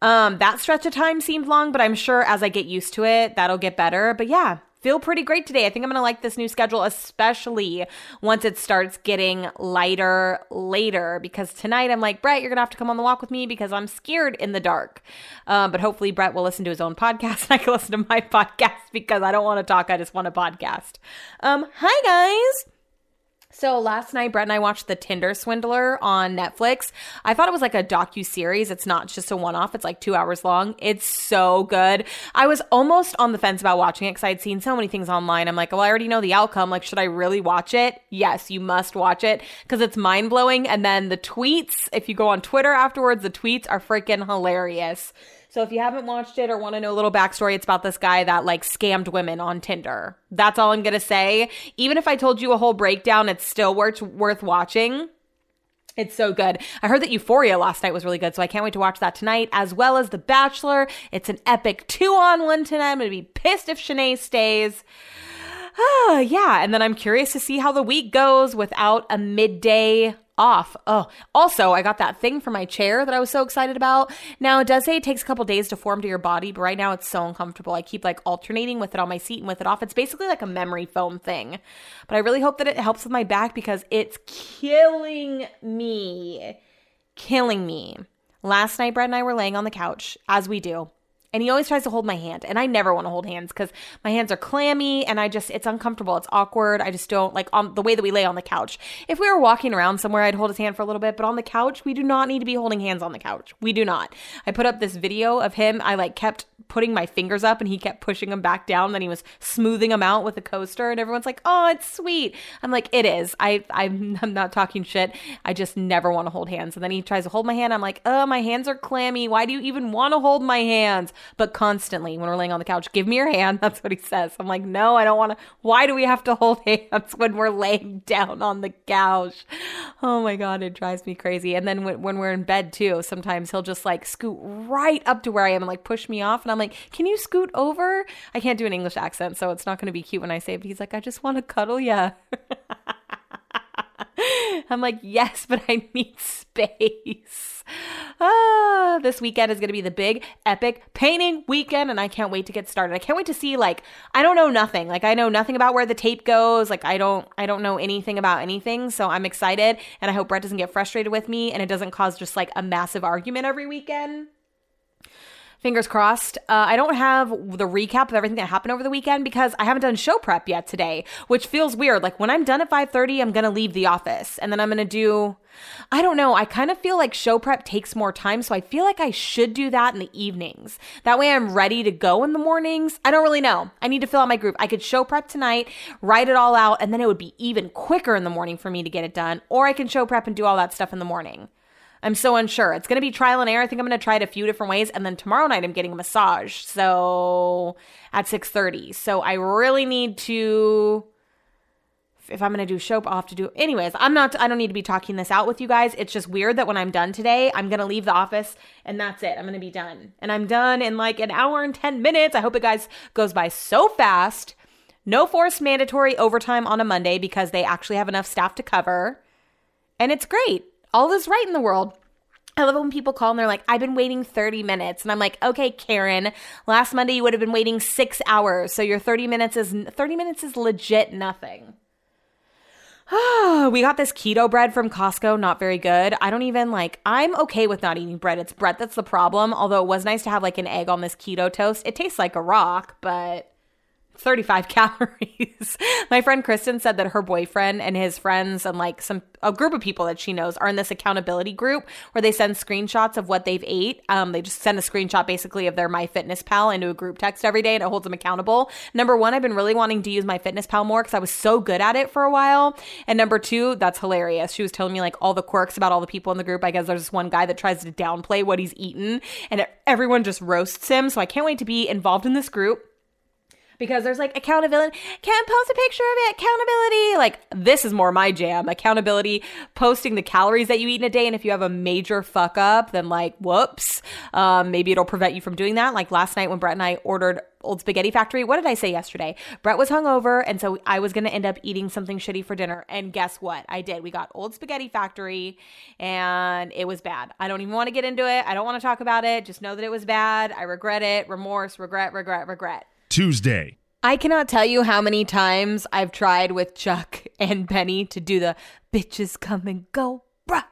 That stretch of time seemed long, but I'm sure as I get used to it, that'll get better. But yeah, feel pretty great today. I think I'm going to like this new schedule, especially once it starts getting lighter later, because tonight I'm like, Brett, you're going to have to come on the walk with me because I'm scared in the dark. But hopefully Brett will listen to his own podcast and I can listen to my podcast because I don't want to talk. I just want a podcast. Hi guys. So last night, Brett and I watched The Tinder Swindler on Netflix. I thought it was like a docuseries. It's not just a one-off. It's like 2 hours long. It's so good. I was almost on the fence about watching it because I had seen so many things online. I'm like, well, I already know the outcome. Like, should I really watch it? Yes, you must watch it because it's mind-blowing. And then the tweets, if you go on Twitter afterwards, the tweets are freaking hilarious. So if you haven't watched it or want to know a little backstory, it's about this guy that like scammed women on Tinder. That's all I'm going to say. Even if I told you a whole breakdown, it's still worth watching. It's so good. I heard that Euphoria last night was really good, so I can't wait to watch that tonight, as well as The Bachelor. It's an epic 2-on-1 tonight. I'm going to be pissed if Shanae stays. Oh, yeah, and then I'm curious to see how the week goes without a midday off. Oh, also, I got that thing for my chair that I was so excited about. Now, it does say it takes a couple days to form to your body, but right now it's so uncomfortable. I keep like alternating with it on my seat and with it off. It's basically like a memory foam thing, but I really hope that it helps with my back because it's killing me. Last night, Brett and I were laying on the couch, as we do, and he always tries to hold my hand, and I never want to hold hands because my hands are clammy, and it's uncomfortable. It's awkward. I just don't like the way that we lay on the couch. If we were walking around somewhere, I'd hold his hand for a little bit, but on the couch, we do not need to be holding hands on the couch. We do not. I put up this video of him. I like kept putting my fingers up, and he kept pushing them back down. Then he was smoothing them out with a coaster, and everyone's like, "Oh, it's sweet." I'm like, "It is." I'm not talking shit. I just never want to hold hands. And then he tries to hold my hand. I'm like, "Oh, my hands are clammy. Why do you even want to hold my hands?" But constantly when we're laying on the couch, give me your hand. That's what he says. I'm like, no, I don't want to. Why do we have to hold hands when we're laying down on the couch? Oh my God, it drives me crazy. And then when we're in bed too, sometimes he'll just like scoot right up to where I am and like push me off. And I'm like, can you scoot over? I can't do an English accent, so it's not going to be cute when I say it. But he's like, I just want to cuddle ya. I'm like, yes, but I need space. This weekend is going to be the big epic painting weekend, and I can't wait to get started. I can't wait to see, like, I don't know nothing. Like, I know nothing about where the tape goes. Like, I don't know anything about anything, so I'm excited, and I hope Brett doesn't get frustrated with me and it doesn't cause just, like, a massive argument every weekend. Fingers crossed. I don't have the recap of everything that happened over the weekend because I haven't done show prep yet today, which feels weird. Like when I'm done at 5:30, I'm going to leave the office and then I'm going to do, I don't know. I kind of feel like show prep takes more time. So I feel like I should do that in the evenings. That way I'm ready to go in the mornings. I don't really know. I need to fill out my group. I could show prep tonight, write it all out, and then it would be even quicker in the morning for me to get it done. Or I can show prep and do all that stuff in the morning. I'm so unsure. It's going to be trial and error. I think I'm going to try it a few different ways. And then tomorrow night, I'm getting a massage. So at 6:30. So I really need to, if I'm going to do show, I'll have to do, anyways, I don't need to be talking this out with you guys. It's just weird that when I'm done today, I'm going to leave the office and that's it. I'm going to be done. And I'm done in like an hour and 10 minutes. I hope it guys goes by so fast. No forced mandatory overtime on a Monday because they actually have enough staff to cover. And it's great. All is right in the world. I love it when people call and they're like, I've been waiting 30 minutes. And I'm like, okay, Karen, last Monday you would have been waiting 6 hours. So your 30 minutes is legit nothing. We got this keto bread from Costco. Not very good. I don't even like, I'm okay with not eating bread. It's bread that's the problem. Although it was nice to have like an egg on this keto toast. It tastes like a rock, but 35 calories. My friend Kristen said that her boyfriend and his friends and like a group of people that she knows are in this accountability group where they send screenshots of what they've ate. They just send a screenshot basically of their MyFitnessPal into a group text every day, and it holds them accountable. Number one, I've been really wanting to use MyFitnessPal more because I was so good at it for a while. And number two, that's hilarious. She was telling me like all the quirks about all the people in the group. I guess there's this one guy that tries to downplay what he's eaten and everyone just roasts him. So I can't wait to be involved in this group. Because there's like accountability, can't post a picture of it, accountability. Like this is more my jam, accountability, posting the calories that you eat in a day. And if you have a major fuck up, then like, whoops, maybe it'll prevent you from doing that. Like last night when Brett and I ordered Old Spaghetti Factory, what did I say yesterday? Brett was hungover, and so I was going to end up eating something shitty for dinner. And guess what? I did. We got Old Spaghetti Factory, and it was bad. I don't even want to get into it. I don't want to talk about it. Just know that it was bad. I regret it. Remorse, regret. Tuesday. I cannot tell you how many times I've tried with Chuck and Penny to do the bitches come and go, bruh.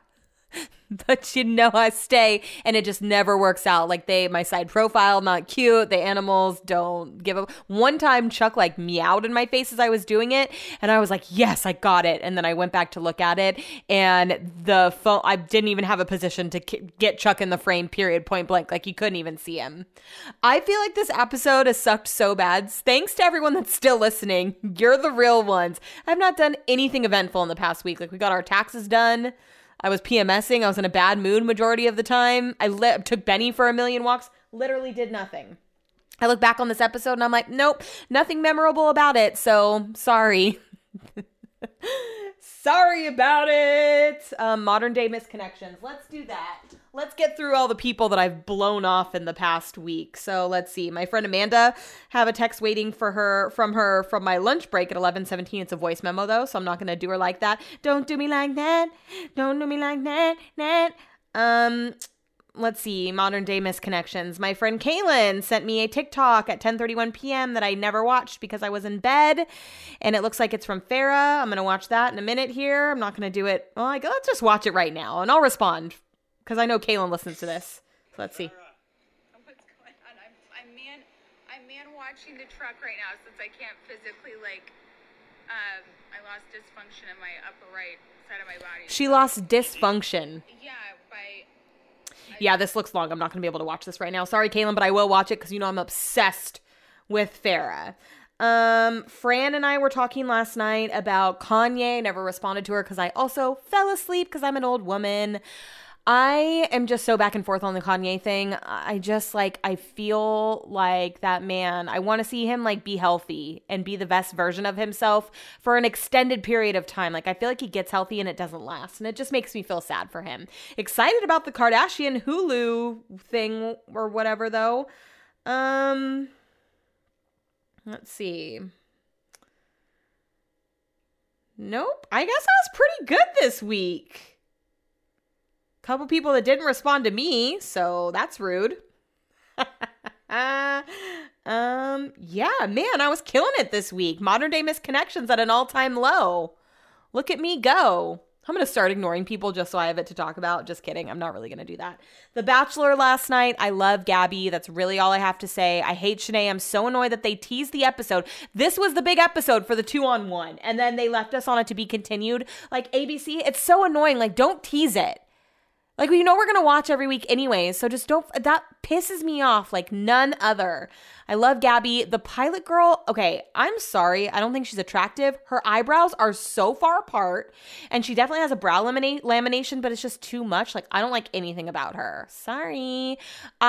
But you know I stay, and it just never works out. Like my side profile, not cute. The animals don't give up. One time Chuck like meowed in my face as I was doing it, and I was like, yes, I got it. And then I went back to look at it, and the phone, I didn't even have a position to get Chuck in the frame, period, point blank. Like you couldn't even see him. I feel like this episode has sucked so bad. Thanks to everyone that's still listening. You're the real ones. I've not done anything eventful in the past week. Like we got our taxes done. I was PMSing. I was in a bad mood majority of the time. I took Benny for a million walks. Literally did nothing. I look back on this episode and I'm like, nope, nothing memorable about it. So sorry. Sorry about it. Modern day misconnections. Let's do that. Let's get through all the people that I've blown off in the past week. So let's see. My friend Amanda, have a text waiting for her from my lunch break at 11:17. It's a voice memo though, so I'm not going to do her like that. Don't do me like that. Don't do me like that. Let's see. Modern day misconnections. My friend Kaylin sent me a TikTok at 10:31 p.m. that I never watched because I was in bed, and it looks like it's from Farah. I'm going to watch that in a minute here. I'm not going to do it. Well, let's just watch it right now and I'll respond because I know Kaylin listens to this. So let's see. What's going on? I'm watching the truck right now since I can't physically I lost dysfunction in my upper right side of my body. She lost dysfunction. Yeah, yeah, this looks long. I'm not going to be able to watch this right now. Sorry, Kaylin, but I will watch it because you know I'm obsessed with Farah. Fran and I were talking last night about Kanye. Never responded to her because I also fell asleep because I'm an old woman. I am just so back and forth on the Kanye thing. I just I feel like that man, I want to see him be healthy and be the best version of himself for an extended period of time. I feel like he gets healthy and it doesn't last, and it just makes me feel sad for him. Excited about the Kardashian Hulu thing or whatever though. Let's see. Nope. I guess I was pretty good this week. Couple people that didn't respond to me, so that's rude. Yeah, man, I was killing it this week. Modern day misconnections at an all-time low. Look at me go. I'm going to start ignoring people just so I have it to talk about. Just kidding. I'm not really going to do that. The Bachelor last night. I love Gabby. That's really all I have to say. I hate Shanae. I'm so annoyed that they teased the episode. This was the big episode for the 2-on-1. And then they left us on it to be continued. ABC, it's so annoying. Don't tease it. We're going to watch every week anyways, so just don't, that pisses me off like none other. I love Gabby. The pilot girl, okay, I'm sorry. I don't think she's attractive. Her eyebrows are so far apart, and she definitely has a brow lamination, but it's just too much. I don't like anything about her. Sorry.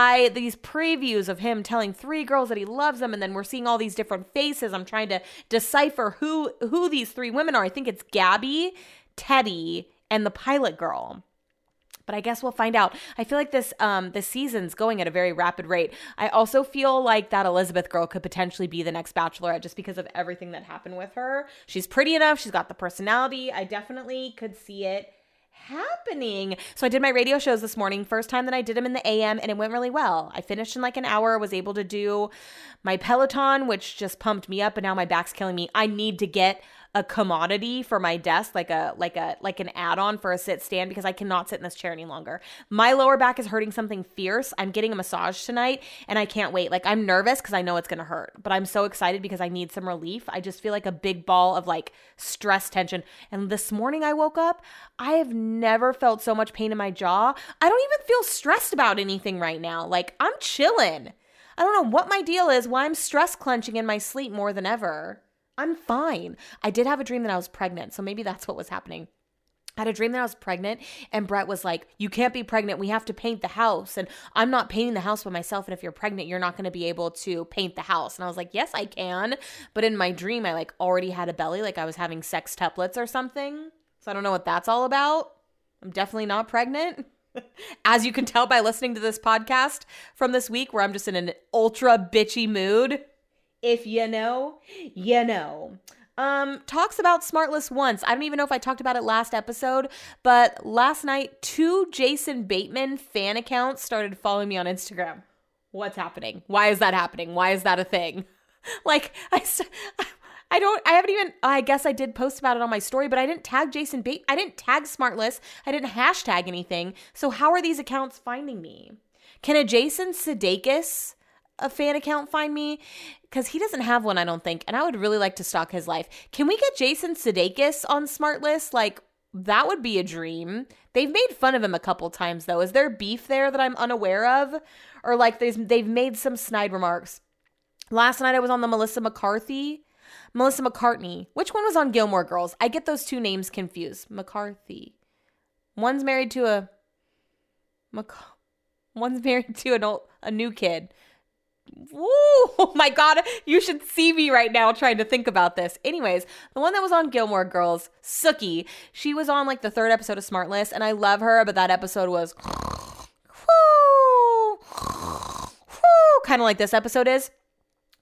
These previews of him telling three girls that he loves them, and then we're seeing all these different faces. I'm trying to decipher who these three women are. I think it's Gabby, Teddy, and the pilot girl. But I guess we'll find out. I feel like this season's going at a very rapid rate. I also feel like that Elizabeth girl could potentially be the next Bachelorette just because of everything that happened with her. She's pretty enough. She's got the personality. I definitely could see it happening. So I did my radio shows this morning, first time that I did them in the AM, and it went really well. I finished in an hour, was able to do my Peloton, which just pumped me up, and now my back's killing me. I need to get a commodity for my desk, like an add-on for a sit stand, because I cannot sit in this chair any longer. My lower back is hurting something fierce. I'm getting a massage tonight and I can't wait. Like, I'm nervous because I know it's going to hurt, but I'm so excited because I need some relief. I just feel like a big ball of like stress tension. And this morning I woke up, I have never felt so much pain in my jaw. I don't even feel stressed about anything right now. Like, I'm chilling. I don't know what my deal is, why I'm stress clenching in my sleep more than ever. I'm fine. I did have a dream that I was pregnant, so maybe that's what was happening. I had a dream that I was pregnant, and Brett was like, you can't be pregnant. We have to paint the house, and I'm not painting the house by myself, and if you're pregnant, you're not going to be able to paint the house. And I was like, yes, I can, but in my dream, I like already had a belly, like I was having sextuplets or something, so I don't know what that's all about. I'm definitely not pregnant. As you can tell by listening to this podcast from this week where I'm just in an ultra bitchy mood. If you know, you know. Talks about SmartList once. I don't even know if I talked about it last episode, but last night, 2 Jason Bateman fan accounts started following me on Instagram. What's happening? Why is that happening? Why is that a thing? Like, I guess I did post about it on my story, but I didn't tag Jason Bateman. I didn't tag SmartList. I didn't hashtag anything. So how are these accounts finding me? Can a Jason Sudeikis a fan account find me? Because he doesn't have one, I don't think, and I would really like to stalk his life. Can we get Jason Sudeikis on SmartList? Like, that would be a dream. They've made fun of him a couple times, though. Is there beef there that I'm unaware of? Or like they've made some snide remarks. Last night I was on the Melissa McCartney. Which one was on Gilmore Girls? I get those two names confused. McCarthy. One's married to a new kid. Woo! Oh my God, you should see me right now trying to think about this. Anyways, the one that was on Gilmore Girls, Sookie, she was on like the 3rd episode of SmartList, and I love her, but that episode was kind of like this episode is.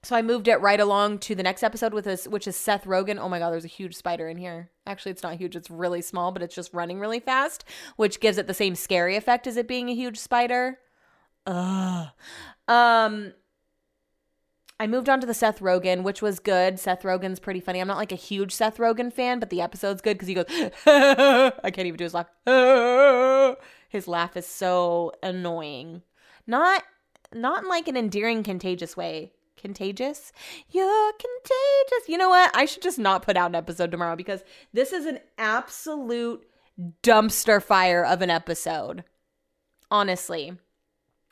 So I moved it right along to the next episode with this, which is Seth Rogen. Oh my God, there's a huge spider in here. Actually, it's not huge. It's really small, but it's just running really fast, which gives it the same scary effect as it being a huge spider. Ugh. I moved on to the Seth Rogen, which was good. Seth Rogen's pretty funny. I'm not like a huge Seth Rogen fan, but the episode's good because he goes, I can't even do his laugh. His laugh is so annoying. Not in like an endearing, contagious way. Contagious? You're contagious. You know what? I should just not put out an episode tomorrow because this is an absolute dumpster fire of an episode. Honestly.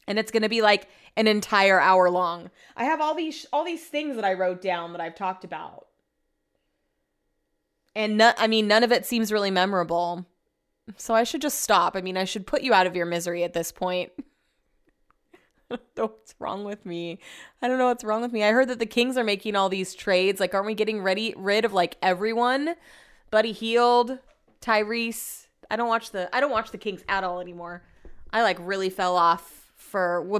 And it's going to be like an entire hour long. I have all these things that I wrote down that I've talked about. And none of it seems really memorable. So I should just stop. I mean, I should put you out of your misery at this point. I don't know what's wrong with me. I heard that the Kings are making all these trades. Like, aren't we getting rid of like everyone? Buddy Hield, Tyrese. I don't watch the Kings at all anymore. I like really fell off.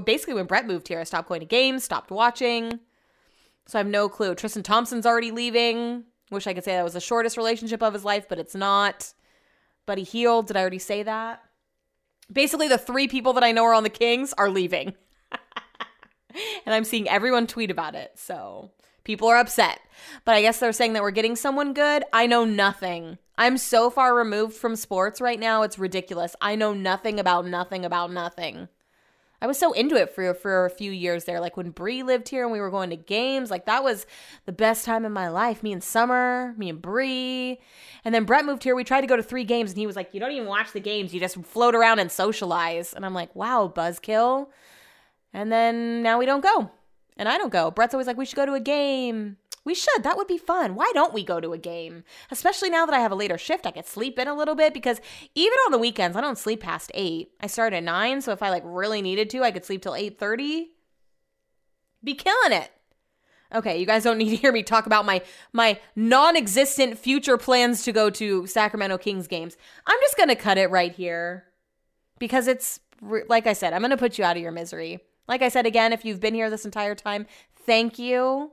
Basically when Brett moved here, I stopped going to games, stopped watching. So I have no clue. Tristan Thompson's already leaving. Wish I could say that was the shortest relationship of his life, but it's not. Buddy Hield, did I already say that? Basically, the 3 people that I know are on the Kings are leaving. And I'm seeing everyone tweet about it. So people are upset. But I guess they're saying that we're getting someone good. I know nothing. I'm so far removed from sports right now. It's ridiculous. I know nothing about nothing about nothing. I was so into it for a few years there. Like when Bree lived here and we were going to games, like that was the best time in my life. Me and Summer, me and Bree. And then Brett moved here. We tried to go to 3 games and he was like, you don't even watch the games. You just float around and socialize. And I'm like, wow, buzzkill. And then now we don't go. And I don't go. Brett's always like, we should go to a game. We should. That would be fun. Why don't we go to a game? Especially now that I have a later shift, I could sleep in a little bit because even on the weekends, I don't sleep past 8. I start at 9, so if I like really needed to, I could sleep till 8:30. Be killing it. Okay, you guys don't need to hear me talk about my non-existent future plans to go to Sacramento Kings games. I'm just going to cut it right here because it's, like I said, I'm going to put you out of your misery. Like I said again, if you've been here this entire time, thank you.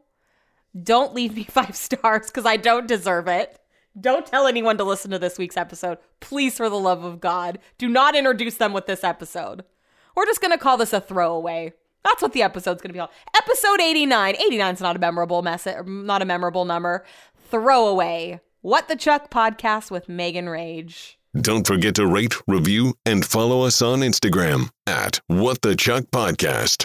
Don't leave me 5 stars because I don't deserve it. Don't tell anyone to listen to this week's episode. Please, for the love of God, do not introduce them with this episode. We're just going to call this a throwaway. That's what the episode's going to be called. Episode 89. 89's not a memorable number. Throwaway. What the Chuck podcast with Megan Rage. Don't forget to rate, review, and follow us on Instagram at What the Chuck Podcast.